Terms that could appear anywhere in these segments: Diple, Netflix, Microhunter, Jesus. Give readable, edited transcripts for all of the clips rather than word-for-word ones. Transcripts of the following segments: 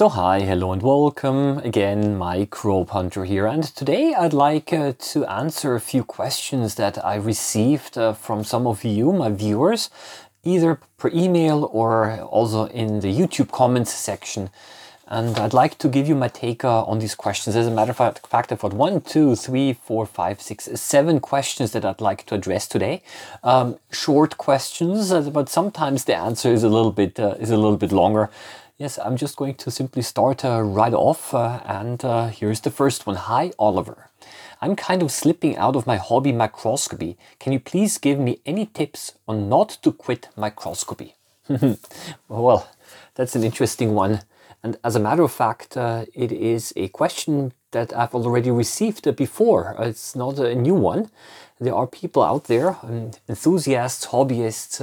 So hi, hello and welcome again, Microhunter here, and today I'd like to answer a few questions that I received from some of you, my viewers, either per email or also in the YouTube comments section. And I'd like to give you my take on these questions. As a matter of fact, I've got 7 questions that I'd like to address today. Short questions, but sometimes the answer is a little bit longer. Yes, I'm just going to simply start right off, and here's the first one. Hi, Oliver. I'm kind of slipping out of my hobby microscopy. Can you please give me any tips on not to quit microscopy? Well, that's an interesting one. And as a matter of fact, it is a question that I've already received before. It's not a new one. There are people out there, enthusiasts, hobbyists,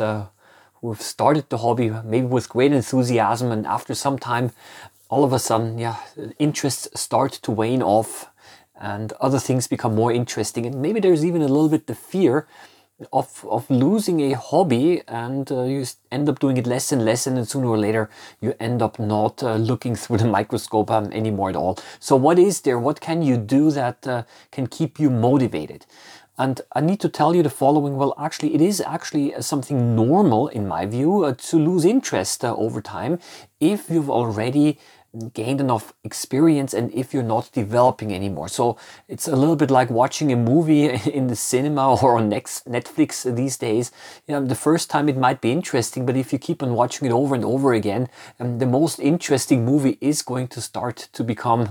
who have started the hobby maybe with great enthusiasm, and after some time, all of a sudden, interests start to wane off and other things become more interesting. And maybe there's even a little bit the fear of losing a hobby, and you end up doing it less and less, and then sooner or later you end up not looking through the microscope anymore at all. So what is there? What can you do that can keep you motivated? And I need to tell you the following. Well, actually, it is actually something normal, in my view, to lose interest over time if you've already gained enough experience and if you're not developing anymore. So it's a little bit like watching a movie in the cinema or on Netflix these days. You know, the first time it might be interesting, but if you keep on watching it over and over again, the most interesting movie is going to start to become,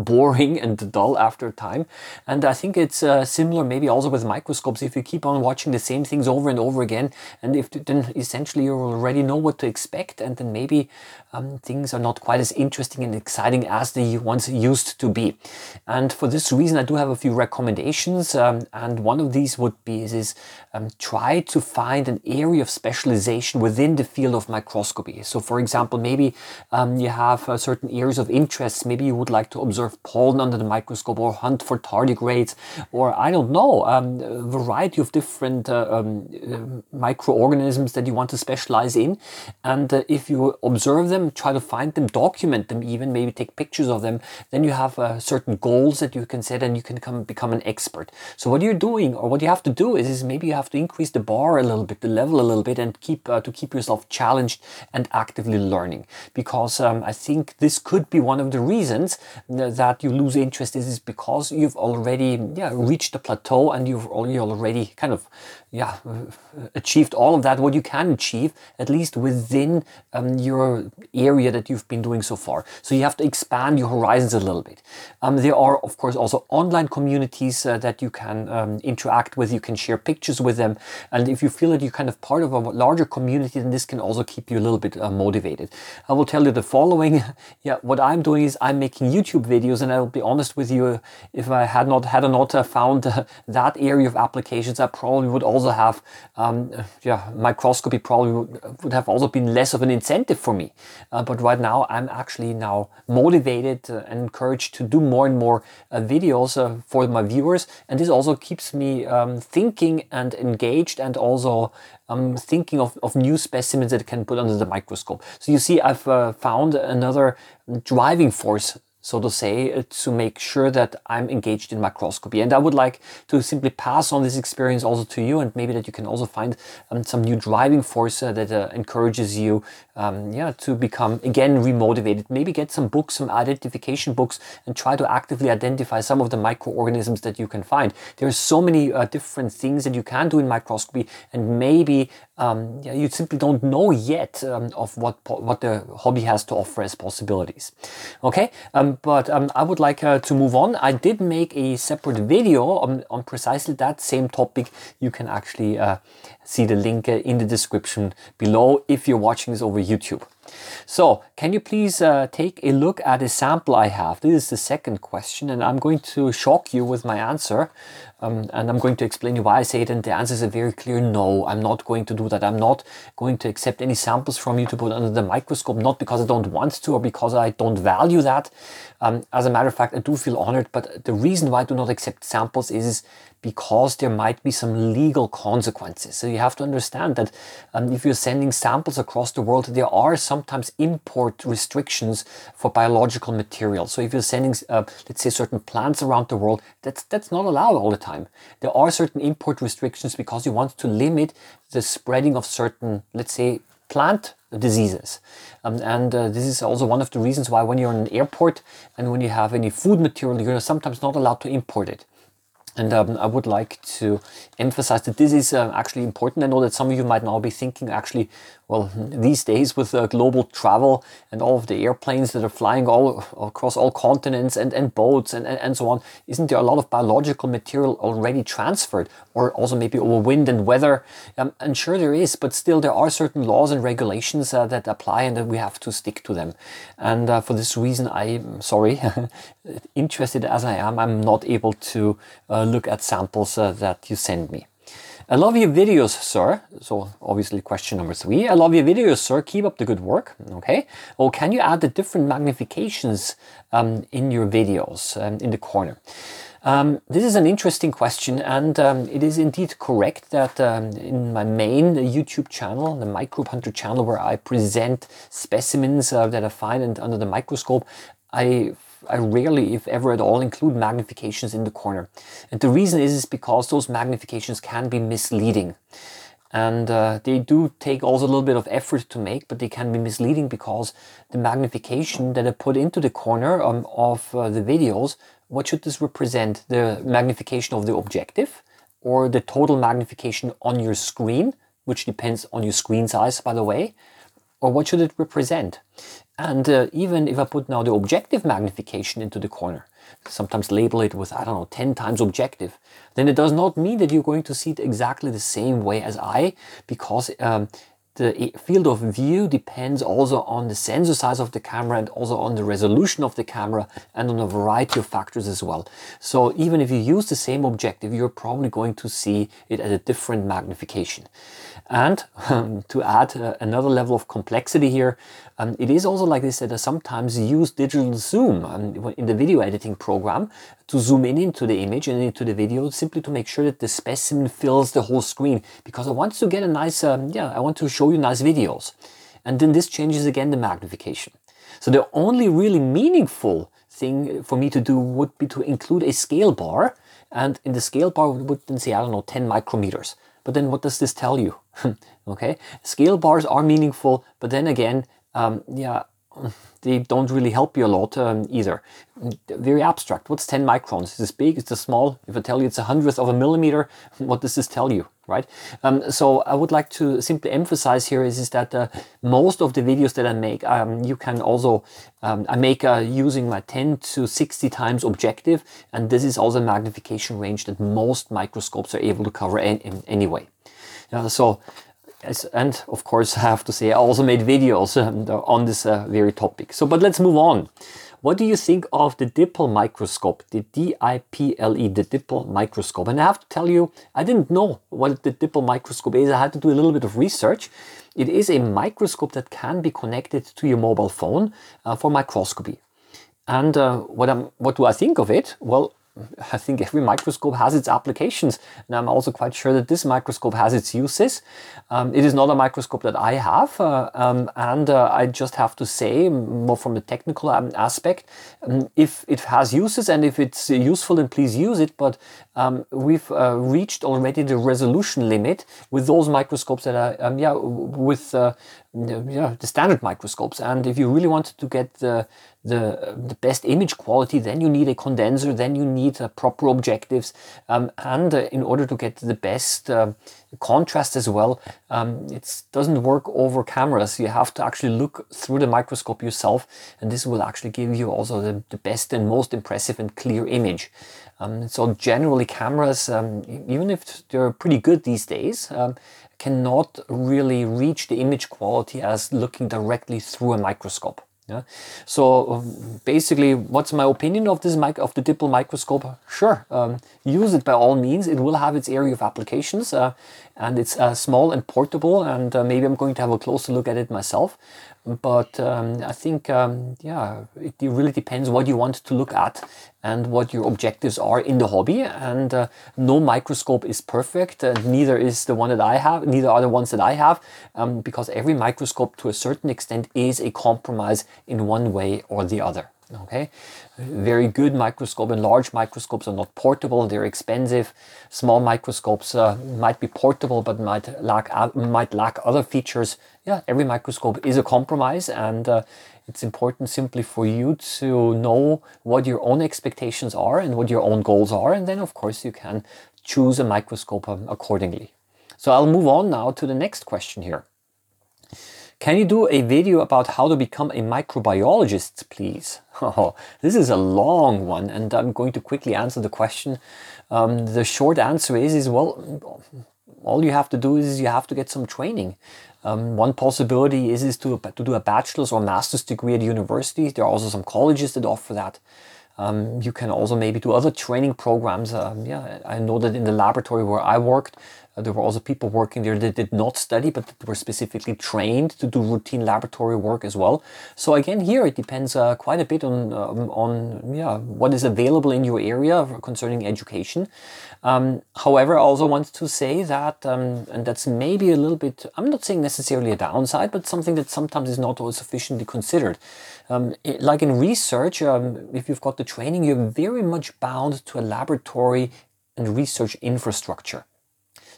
boring and dull after time. And I think it's similar maybe also with microscopes. If you keep on watching the same things over and over again, and then essentially you already know what to expect, and then maybe things are not quite as interesting and exciting as they once used to be. And for this reason, I do have a few recommendations, and one of these would be is try to find an area of specialization within the field of microscopy. So for example, maybe you have certain areas of interest. Maybe you would like to observe pollen under the microscope, or hunt for tardigrades, or I don't know, a variety of different microorganisms that you want to specialize in. And if you observe them, try to find them, document them, even maybe take pictures of them, then you have certain goals that you can set, and you can become an expert. So what you're doing, or what you have to do, is maybe you have to increase the bar a little bit, the level a little bit, and keep yourself challenged and actively learning, because I think this could be one of the reasons that you lose interest. Is because you've already reached the plateau, and you've already kind of achieved all of that what you can achieve, at least within your area that you've been doing so far. So you have to expand your horizons a little bit. There are of course also online communities that you can interact with. You can share pictures with them, and if you feel that you're kind of part of a larger community, then this can also keep you a little bit motivated. I will tell you the following. What I'm doing is I'm making YouTube videos, and I'll be honest with you, if I had not found that area of applications, I probably would also have microscopy probably would have also been less of an incentive for me, but right now I'm actually now motivated and encouraged to do more and more videos for my viewers, and this also keeps me thinking and engaged, and also thinking of new specimens that I can put under the microscope. So you see, I've found another driving force, so to say, to make sure that I'm engaged in microscopy. And I would like to simply pass on this experience also to you, and maybe that you can also find some new driving force that encourages you to become again remotivated. Maybe get some books, some identification books, and try to actively identify some of the microorganisms that you can find. There are so many different things that you can do in microscopy, and maybe you simply don't know yet of what the hobby has to offer as possibilities. Okay. But I would like to move on. I did make a separate video on precisely that same topic. You can actually see the link in the description below if you're watching this over YouTube. So, can you please take a look at a sample I have? This is the second question, and I'm going to shock you with my answer, and I'm going to explain you why I say it, and the answer is a very clear no. I'm not going to do that. I'm not going to accept any samples from you to put under the microscope, not because I don't want to or because I don't value that. As a matter of fact, I do feel honored, but the reason why I do not accept samples is because there might be some legal consequences. So you have to understand that if you're sending samples across the world, there are some sometimes import restrictions for biological material. So if you're sending, let's say, certain plants around the world, that's not allowed all the time. There are certain import restrictions because you want to limit the spreading of certain, let's say, plant diseases. This is also one of the reasons why when you're in an airport and when you have any food material, you're sometimes not allowed to import it. And I would like to emphasize that this is actually important. I know that some of you might now be thinking, actually, well, these days with global travel and all of the airplanes that are flying all across all continents and boats and so on, isn't there a lot of biological material already transferred, or also maybe over wind and weather? And sure there is, but still there are certain laws and regulations that apply and that we have to stick to them. And for this reason, I'm sorry, interested as I am, I'm not able to look at samples that you send me. I love your videos, sir. So obviously question number 3. I love your videos, sir. Keep up the good work. Okay. Well, can you add the different magnifications in your videos in the corner? This is an interesting question, and it is indeed correct that in my main YouTube channel, the Microhunter channel, where I present specimens that I find under the microscope, I rarely, if ever at all, include magnifications in the corner. And the reason is because those magnifications can be misleading. And they do take also a little bit of effort to make, but they can be misleading because the magnification that I put into the corner of the videos, what should this represent? The magnification of the objective or the total magnification on your screen, which depends on your screen size, by the way, or what should it represent? And even if I put now the objective magnification into the corner, sometimes label it with, I don't know, 10 times objective, then it does not mean that you're going to see it exactly the same way as I, because the field of view depends also on the sensor size of the camera and also on the resolution of the camera and on a variety of factors as well. So even if you use the same objective, you're probably going to see it at a different magnification. And to add another level of complexity here, it is also like this that I sometimes use digital zoom in the video editing program to zoom in into the image and into the video, simply to make sure that the specimen fills the whole screen, because I want to get a nice, I want to show you nice videos. And then this changes again the magnification. So the only really meaningful thing for me to do would be to include a scale bar, and in the scale bar would then say, I don't know, 10 micrometers. But then what does this tell you? Okay, scale bars are meaningful, but then again, they don't really help you a lot either. Very abstract. What's 10 microns? Is this big? Is this small? If I tell you it's 100th of a millimeter, what does this tell you, right? So I would like to simply emphasize here is that most of the videos that I make, you can also, I make using my 10 to 60 times objective, and this is also a magnification range that most microscopes are able to cover anyway. So. And of course, I have to say, I also made videos on this very topic. So, but let's move on. What do you think of the Diple microscope, the D-I-P-L-E, the Diple microscope? And I have to tell you, I didn't know what the Diple microscope is. I had to do a little bit of research. It is a microscope that can be connected to your mobile phone for microscopy. And what do I think of it? Well, I think every microscope has its applications, and I'm also quite sure that this microscope has its uses. It is not a microscope that I have, I just have to say, more from the technical aspect, if it has uses and if it's useful, then please use it, but we've reached already the resolution limit with those microscopes that are, the standard microscopes. And if you really wanted to get the best image quality, then you need a condenser, then you need proper objectives, in order to get the best contrast as well, it doesn't work over cameras. You have to actually look through the microscope yourself, and this will actually give you also the best and most impressive and clear image. So generally cameras, even if they're pretty good these days, cannot really reach the image quality as looking directly through a microscope. Yeah. So basically, what's my opinion of this the Diple microscope? Sure, use it by all means. It will have its area of applications, and it's small and portable, and maybe I'm going to have a closer look at it myself. But I think, it really depends what you want to look at and what your objectives are in the hobby. And no microscope is perfect. Neither is the one that I have. Neither are the ones that I have, because every microscope, to a certain extent, is a compromise in one way or the other. Okay, very good microscope and large microscopes are not portable. They're expensive. Small microscopes might be portable, but might lack other features. Yeah, every microscope is a compromise, and it's important simply for you to know what your own expectations are and what your own goals are, and then of course you can choose a microscope accordingly. So I'll move on now to the next question here. Can you do a video about how to become a microbiologist, please? Oh, this is a long one, and I'm going to quickly answer the question. The short answer is, well, all you have to do is you have to get some training. One possibility is to do a bachelor's or master's degree at university. There are also some colleges that offer that. You can also maybe do other training programs. I know that in the laboratory where I worked, there were also people working there that did not study, but were specifically trained to do routine laboratory work as well. So again, here it depends quite a bit on what is available in your area concerning education. However, I also want to say that, and that's maybe a little bit, I'm not saying necessarily a downside, but something that sometimes is not sufficiently considered. Like in research, if you've got the training, you're very much bound to a laboratory and research infrastructure.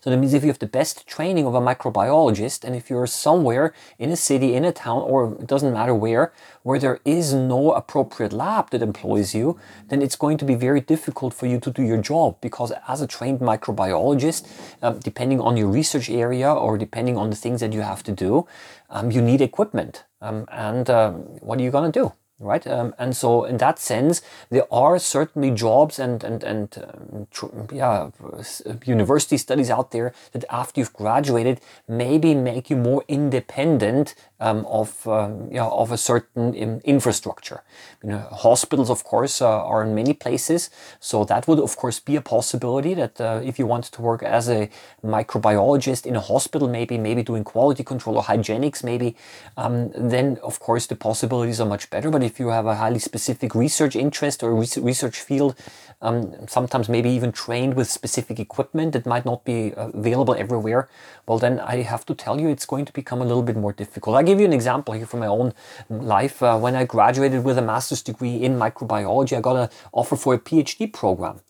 So that means if you have the best training of a microbiologist, and if you're somewhere in a city, in a town, or it doesn't matter where there is no appropriate lab that employs you, then it's going to be very difficult for you to do your job, because as a trained microbiologist, depending on your research area or depending on the things that you have to do, you need equipment. What are you going to do? Right? And so in that sense, there are certainly jobs and university studies out there that after you've graduated, maybe make you more independent of a certain infrastructure. Hospitals, of course, are in many places. So that would, of course, be a possibility that if you want to work as a microbiologist in a hospital, maybe doing quality control or hygienics, then, of course, the possibilities are much better. But if you have a highly specific research interest or research field, sometimes maybe even trained with specific equipment that might not be available everywhere, well, then I have to tell you, it's going to become a little bit more difficult. I'll give you an example here from my own life. When I graduated with a master's degree in microbiology, I got an offer for a PhD program,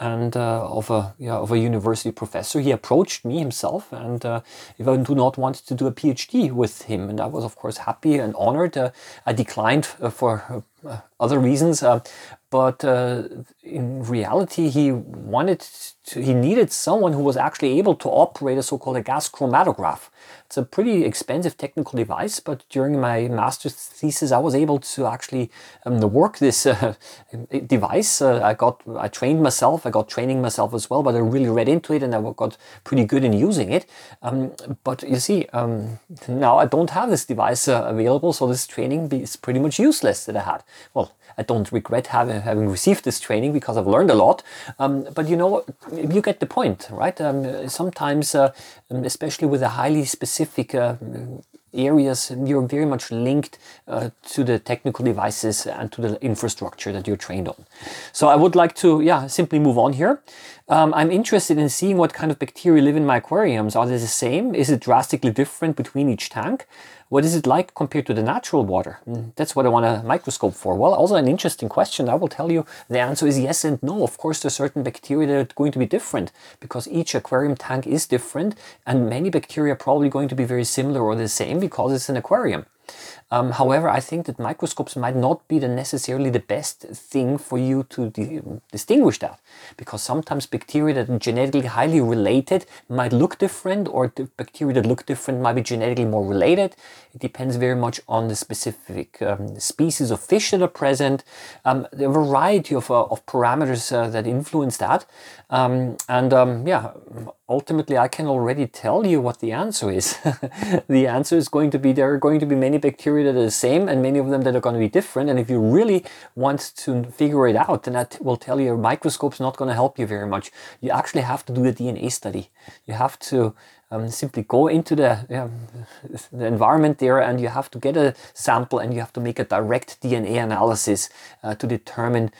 and of a university professor. He approached me himself, and if I do not want to do a PhD with him, and I was of course happy and honored. I declined for other reasons, but in reality, he needed someone who was actually able to operate a so-called gas chromatograph. It's a pretty expensive technical device, but during my master's thesis, I was able to actually work this device. I trained myself. I got training myself as well, but I really read into it, and I got pretty good in using it. But you see, now I don't have this device available, so this training is pretty much useless that I had. Well, I don't regret having received this training, because I've learned a lot. But you get the point, right? Sometimes, especially with a highly specific areas, you're very much linked to the technical devices and to the infrastructure that you're trained on. So I would like to simply move on here. I'm interested in seeing what kind of bacteria live in my aquariums. Are they the same? Is it drastically different between each tank? What is it like compared to the natural water? That's what I want a microscope for. Well, also an interesting question. I will tell you the answer is yes and no. Of course, there are certain bacteria that are going to be different, because each aquarium tank is different, and many bacteria are probably going to be very similar or the same, because it's an aquarium. However, I think that microscopes might not be necessarily the best thing for you to distinguish that, because sometimes bacteria that are genetically highly related might look different, or the bacteria that look different might be genetically more related. It depends very much on the specific species of fish that are present, the variety of parameters that influence that. Ultimately, I can already tell you what the answer is. The answer is going to be, there are going to be many bacteria that are the same and many of them that are going to be different. And if you really want to figure it out, then I will tell you, a microscope's not going to help you very much. You actually have to do the DNA study. You have to simply go into the environment there, and you have to get a sample and you have to make a direct DNA analysis to determine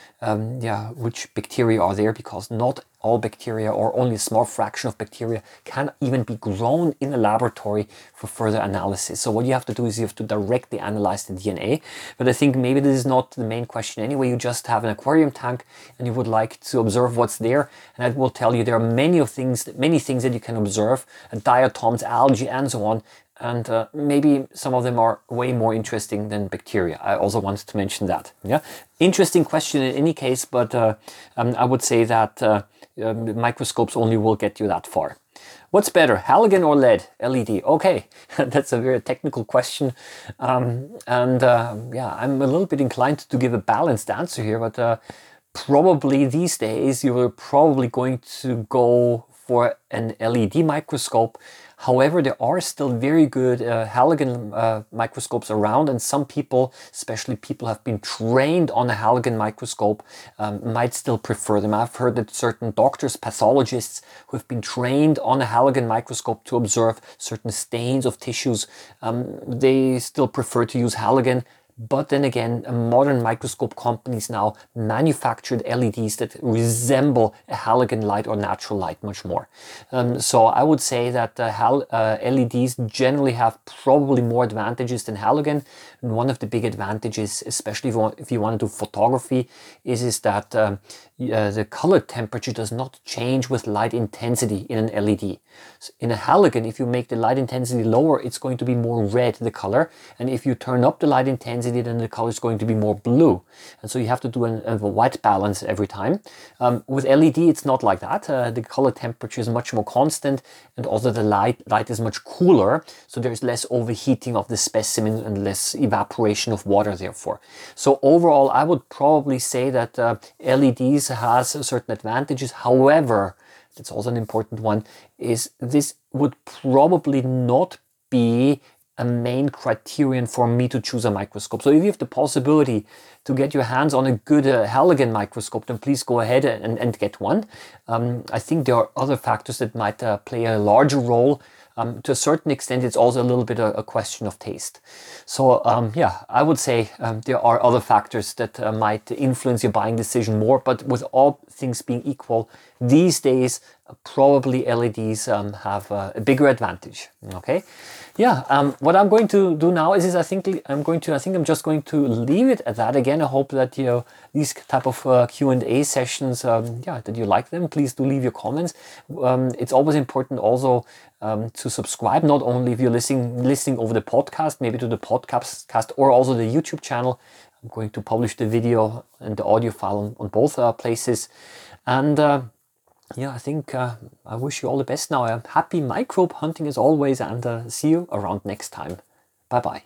which bacteria are there, because not all bacteria or only a small fraction of bacteria can even be grown in a laboratory for further analysis. So what you have to do is you have to directly analyze the DNA. But I think maybe this is not the main question anyway. You just have an aquarium tank and you would like to observe what's there. And I will tell you there are many things that you can observe, diatoms, algae, and so on. And maybe some of them are way more interesting than bacteria. I also wanted to mention that. Yeah, interesting question in any case, but I would say that microscopes only will get you that far. What's better, halogen or lead? LED. Okay, that's a very technical question. I'm a little bit inclined to give a balanced answer here, but probably these days you are probably going to go for an LED microscope. However, there are still very good halogen microscopes around, and some people, especially people who have been trained on a halogen microscope, might still prefer them. I've heard that certain doctors, pathologists who have been trained on a halogen microscope to observe certain stains of tissues, they still prefer to use halogen. But then again, modern microscope companies now manufactured LEDs that resemble a halogen light or natural light much more. So I would say that LEDs generally have probably more advantages than halogen. And one of the big advantages, especially if you want to do photography, is that the color temperature does not change with light intensity in an LED. So in a halogen, if you make the light intensity lower, it's going to be more red, the color. And if you turn up the light intensity, then the color is going to be more blue, and so you have to do a white balance every time. With LED it's not like that. The color temperature is much more constant, and also the light is much cooler, so there's less overheating of the specimen and less evaporation of water therefore. So overall I would probably say that LEDs has certain advantages. However, that's also an important one, is this would probably not be a main criterion for me to choose a microscope. So if you have the possibility to get your hands on a good halogen microscope, then please go ahead and get one. I think there are other factors that might play a larger role. To a certain extent, it's also a little bit a question of taste. So I would say there are other factors that might influence your buying decision more, but with all things being equal, these days, probably LEDs have a bigger advantage. Okay, yeah. What I'm going to do now is I think I'm just going to leave it at that. Again, I hope that these type of Q&A sessions, that you like them. Please do leave your comments. It's always important also to subscribe, not only if you're listening over the podcast, maybe to the podcast or also the YouTube channel. I'm going to publish the video and the audio file on both places, and. I think I wish you all the best now. I'm happy microbe hunting as always, and see you around next time. Bye-bye.